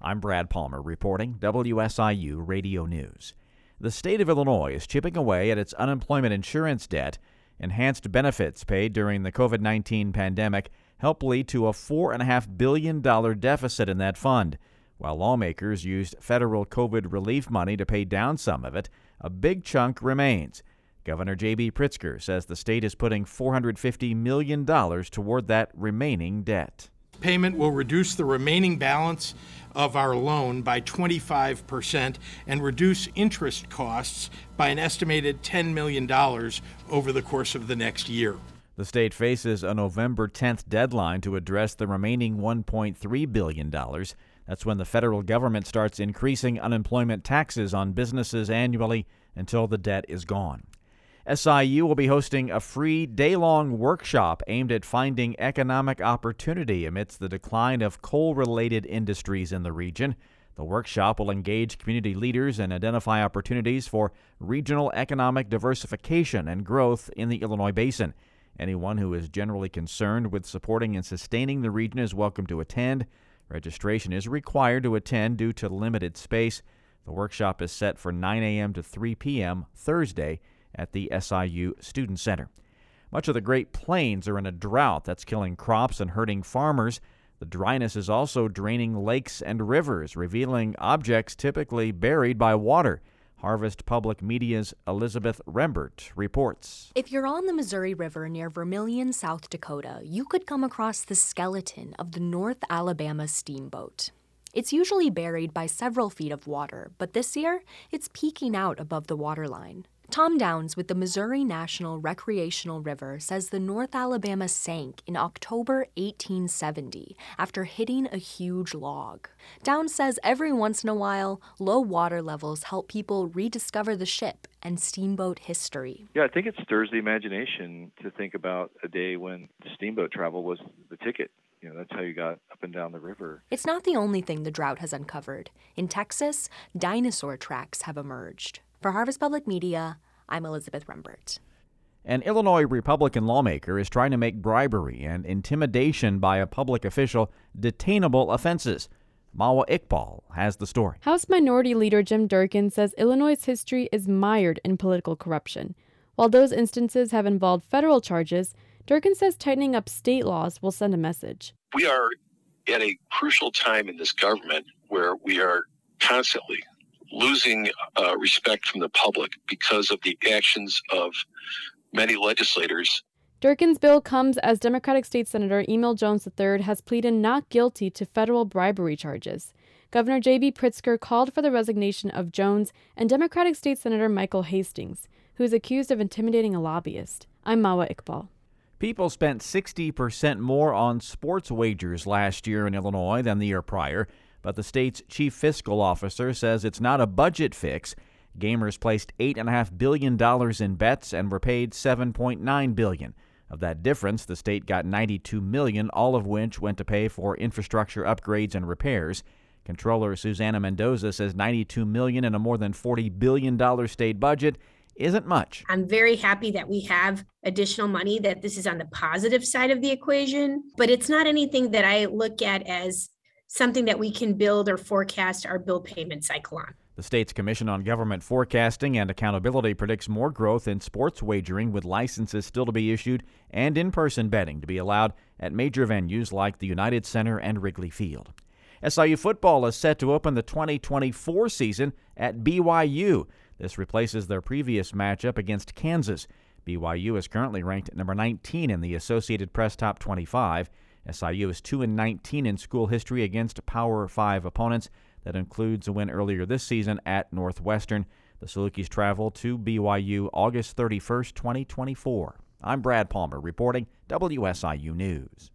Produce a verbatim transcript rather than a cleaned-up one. I'm Brad Palmer reporting W S I U Radio News. The state of Illinois is chipping away at its unemployment insurance debt. Enhanced benefits paid during the covid nineteen pandemic helped lead to a four point five billion dollars deficit in that fund. While lawmakers used federal COVID relief money to pay down some of it, a big chunk remains. Governor J B Pritzker says the state is putting four hundred fifty million dollars toward that remaining debt. Payment will reduce the remaining balance of our loan by twenty-five percent and reduce interest costs by an estimated ten million dollars over the course of the next year. The state faces a November tenth deadline to address the remaining one point three billion dollars. That's when the federal government starts increasing unemployment taxes on businesses annually until the debt is gone. S I U will be hosting a free day-long workshop aimed at finding economic opportunity amidst the decline of coal-related industries in the region. The workshop will engage community leaders and identify opportunities for regional economic diversification and growth in the Illinois Basin. Anyone who is generally concerned with supporting and sustaining the region is welcome to attend. Registration is required to attend due to limited space. The workshop is set for nine a.m. to three p.m. Thursday at the S I U Student Center. Much of the Great Plains are in a drought that's killing crops and hurting farmers. The dryness is also draining lakes and rivers, revealing objects typically buried by water. Harvest Public Media's Elizabeth Rembert reports. If you're on the Missouri River near Vermilion, South Dakota, you could come across the skeleton of the North Alabama steamboat. It's usually buried by several feet of water, but this year, it's peeking out above the waterline. Tom Downs with the Missouri National Recreational River says the North Alabama sank in October eighteen seventy after hitting a huge log. Downs says every once in a while, low water levels help people rediscover the ship and steamboat history. Yeah, I think it stirs the imagination to think about a day when steamboat travel was the ticket. You know, that's how you got up and down the river. It's not the only thing the drought has uncovered. In Texas, dinosaur tracks have emerged. For Harvest Public Media, I'm Elizabeth Rembert. An Illinois Republican lawmaker is trying to make bribery and intimidation by a public official detainable offenses. Mawa Iqbal has the story. House Minority Leader Jim Durkin says Illinois' history is mired in political corruption. While those instances have involved federal charges, Durkin says tightening up state laws will send a message. We are at a crucial time in this government where we are constantly losing uh, respect from the public because of the actions of many legislators. Durkin's bill comes as Democratic State Senator Emil Jones the third has pleaded not guilty to federal bribery charges. Governor J B. Pritzker called for the resignation of Jones and Democratic State Senator Michael Hastings, who is accused of intimidating a lobbyist. I'm Mawa Iqbal. People spent sixty percent more on sports wagers last year in Illinois than the year prior. But the state's chief fiscal officer says it's not a budget fix. Gamers placed eight point five billion dollars in bets and were paid seven point nine billion dollars. Of that difference, the state got ninety-two million dollars, all of which went to pay for infrastructure upgrades and repairs. Controller Susanna Mendoza says ninety-two million dollars in a more than forty billion dollars state budget isn't much. I'm very happy that we have additional money, that this is on the positive side of the equation, but it's not anything that I look at as something that we can build or forecast our bill payment cycle on. The state's Commission on Government Forecasting and Accountability predicts more growth in sports wagering, with licenses still to be issued and in-person betting to be allowed at major venues like the United Center and Wrigley Field. S I U football is set to open the twenty twenty-four season at B Y U. This replaces their previous matchup against Kansas. B Y U is currently ranked number nineteen in the Associated Press Top twenty-five. S I U is two and nineteen in school history against Power five opponents. That includes a win earlier this season at Northwestern. The Salukis travel to B Y U August thirty-first, twenty twenty-four. I'm Brad Palmer reporting W S I U News.